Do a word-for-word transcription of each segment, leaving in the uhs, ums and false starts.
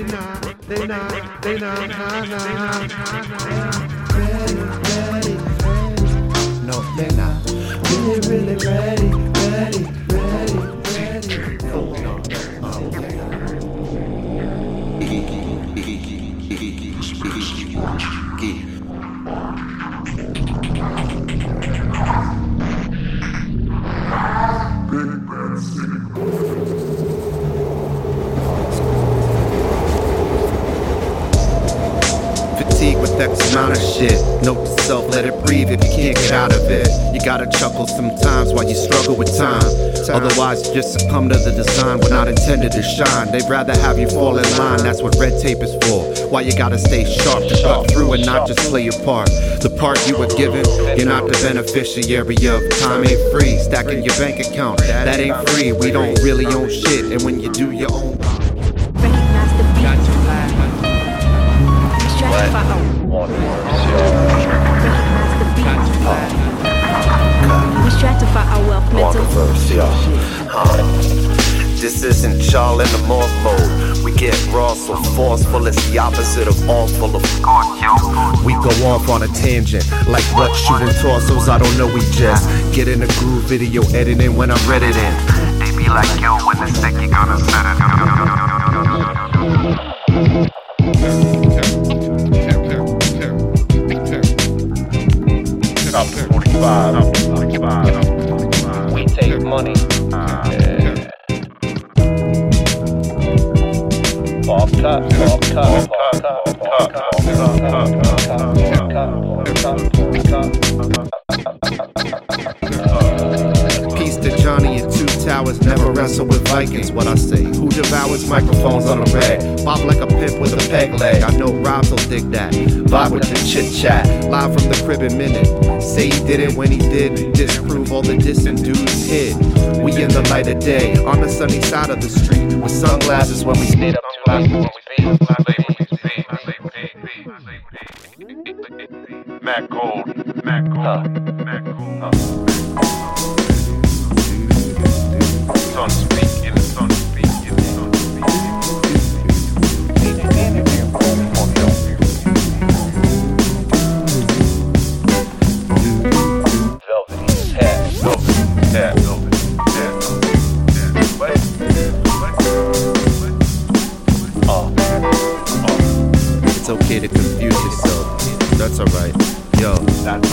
they not, they not, they not, nah, nah, nah. Ready, ready, ready. No, they not. Really, really ready, ready, ready, ready. No, no, no, they not. Iggy, Iggy, Iggy, Iggy, Iggy. With X amount of shit. Note to self, let it breathe if you can't get out of it. You gotta chuckle sometimes while you struggle with time. Otherwise, you just succumb to the design. We're not intended to shine. They'd rather have you fall in line. That's what red tape is for. Why you gotta stay sharp to cut through and not just play your part. The part you were given, you're not the beneficiary of. Time ain't free. Stacking your bank account, that ain't free. We don't really own shit. And when you do your own. On the oh. We stratify our wealth mental. This isn't y'all in the morph mode. We get raw, so forceful. It's the opposite of awful. Of we go off on a tangent, like buck shooting torsos. I don't know, we just get in a groove, video editing when I'm read it in. They be like, yo, when it's sick, you gotta set it. forty-five, forty-five, forty-five, we take money. Uh, yeah. Off top, off top, off top, off top, off top, off top. Peace to Johnny and Two Towers, never wrestle with Vikings, what I say. Who devours microphones on a rag? Bob like a pimp with a peg leg. I know Rob's will dig that. Vibe with the chit chat, live from the crib in minute. Say he did it when he did, disprove all the dissing dudes hid. We in the light of day, on the sunny side of the street, with sunglasses when we stayed up too late. Matt Gold, Matt Gold, huh. Matt Gold. Huh. Sun speaking, sun speaking, sun speaking. To confuse yourself, that's alright, yo, that's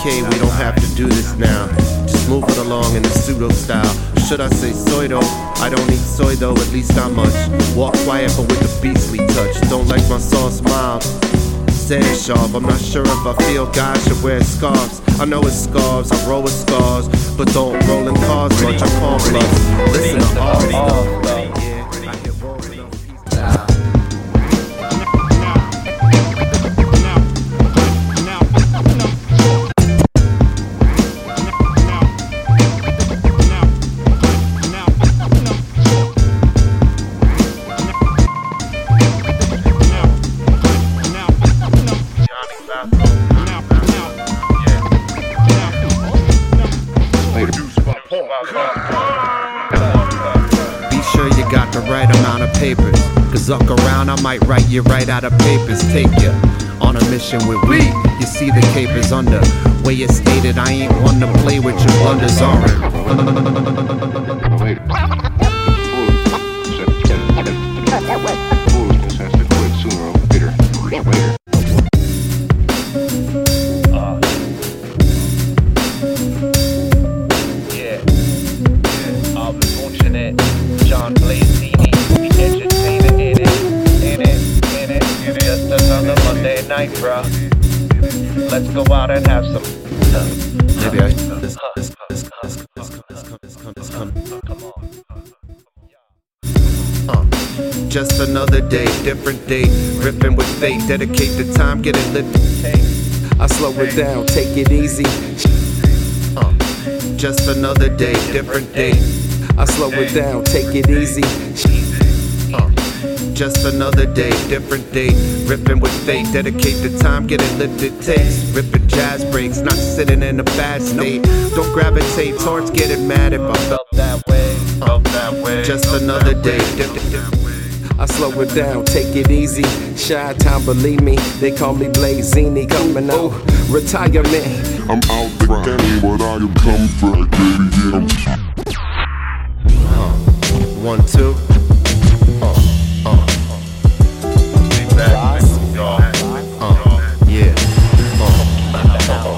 okay, we don't have to do this now, just move it along in the pseudo style, should I say soy-do, I don't eat soy though, at least not much, walk quiet but with a beastly touch, don't like my sauce mild, said sharp, I'm not sure if I feel guys should wear scarves, I know it's scarves, I roll with scars, but don't roll in cars much, I call bluff, listen to all Zuck around, I might write you right out of papers. Take you on a mission with we. You see the capers under. Way it's stated, I ain't one to play with your blunders on it. Yeah, I'll be fortunate. John Blazini, the entertainer. Just another Monday night, bro. Let's go out and have some. Maybe I. This, this, this, this, this, this, come on. Just another day, different day. Ripping with fate, dedicate the time, get it lit. I slow it down, take it easy. Uh, just another day, different day. I slow it down, take it easy. Uh, Just another day, different day, ripping with fate, dedicate the time, get it lifted, takes, ripping jazz breaks, not sitting in a bad state, don't gravitate towards getting mad if I felt that way, felt that way, just another day, different day, I slow it down, take it easy. Shy time, believe me, they call me Blazini. Coming out, retirement. I'm out the game, but I am coming for it, baby. Uh, one, two. Uh, uh. Be back, y'all. Uh, yeah. Uh.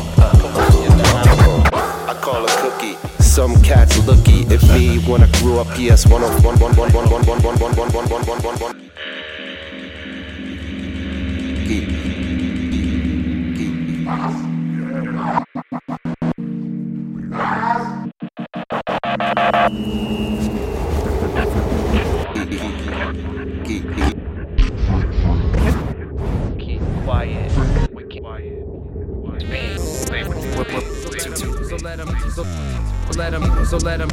I call a cookie. Some cats looky at me when I grew up. Yes, one of one one one one one one one one one one one one one. Keep quiet. Keep quiet. So let him, so let him, so let him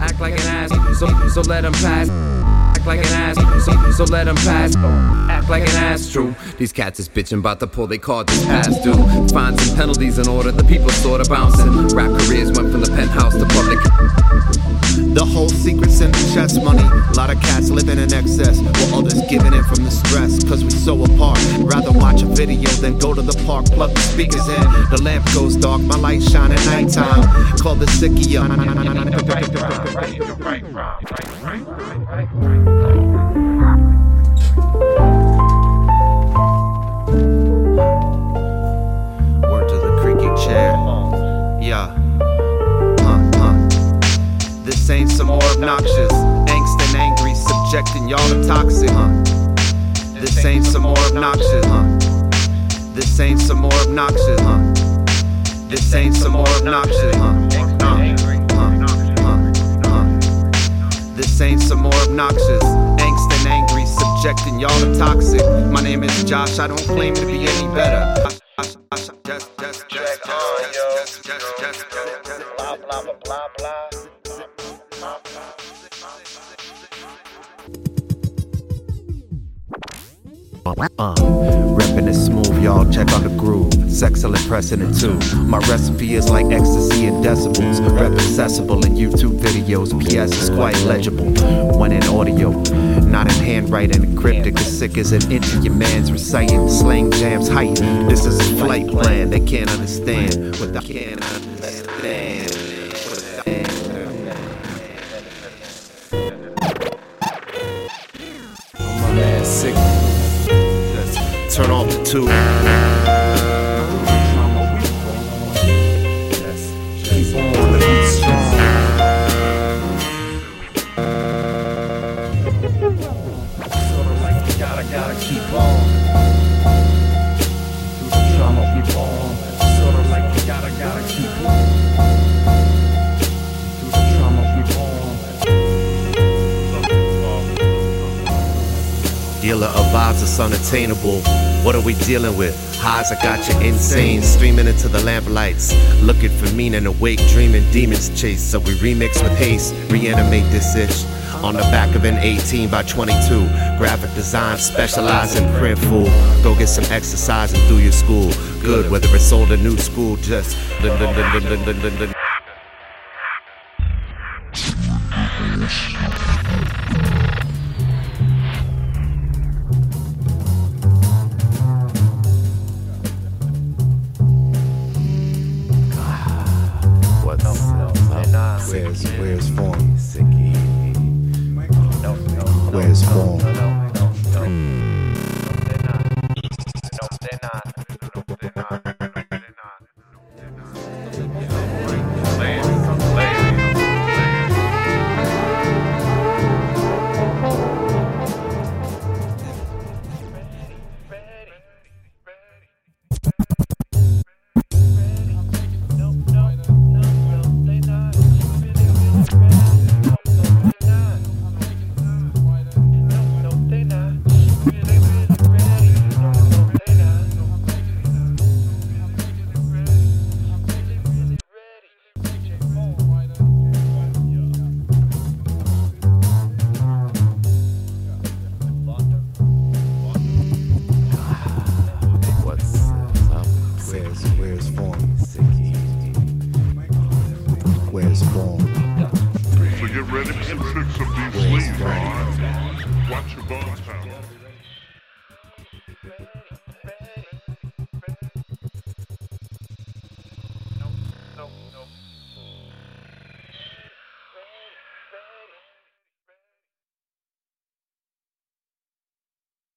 act like an ass. So so let him pass. Act like an ass. So so let him pass. Act like an ass. True. These cats is bitching about the pull they called this past due. Fines and penalties in order. The people sort of bouncing. Rap careers went from the penthouse to public. The whole secret's in the chess money. A lot of cats living in excess, while others giving in from the stress. Cause we so apart. Rather watch a video than go to the park, plug the speakers in. The lamp goes dark, my light shine at nighttime. Call the sickie up. Word to the creaky chair. Yeah. This ain't some more obnoxious angst and angry, subjecting y'all to toxic, huh? This ain't some more obnoxious, huh? This ain't some more obnoxious, huh? This ain't some more obnoxious, huh? This ain't some more obnoxious angst and angry, subjecting y'all to toxic. My name is Josh, I don't claim to be any better. Blah blah blah blah. Uh, reppin' it smooth, y'all, check out the groove. It's excellent precedent too. My recipe is like ecstasy in decibels. Rep accessible in YouTube videos. P S is quite legible when in audio, not in handwriting. Encrypted, as sick as an inch of your man's reciting. Slang jams height. This is a flight plan. They can't understand what I can't understand. I'm my ass sick. Turn off the tube. Yes, keep on living strong. Sort of like you gotta, gotta keep on. Through the trauma, keep on. Sort of like you gotta, gotta keep on. Through the trauma, keep on. Dealer of vibes is unattainable. What are we dealing with? Highs, I got you insane. Streaming into the lamplights. Looking for meaning, awake, dreaming, demons chase. So we remix with haste, reanimate this itch. On the back of an eighteen by twenty-two. Graphic design, specialize in print, fool. Go get some exercise and do your school. Good, whether it's old or new school, just. Where's, where's form? Where's form? Where's form? So you're ready to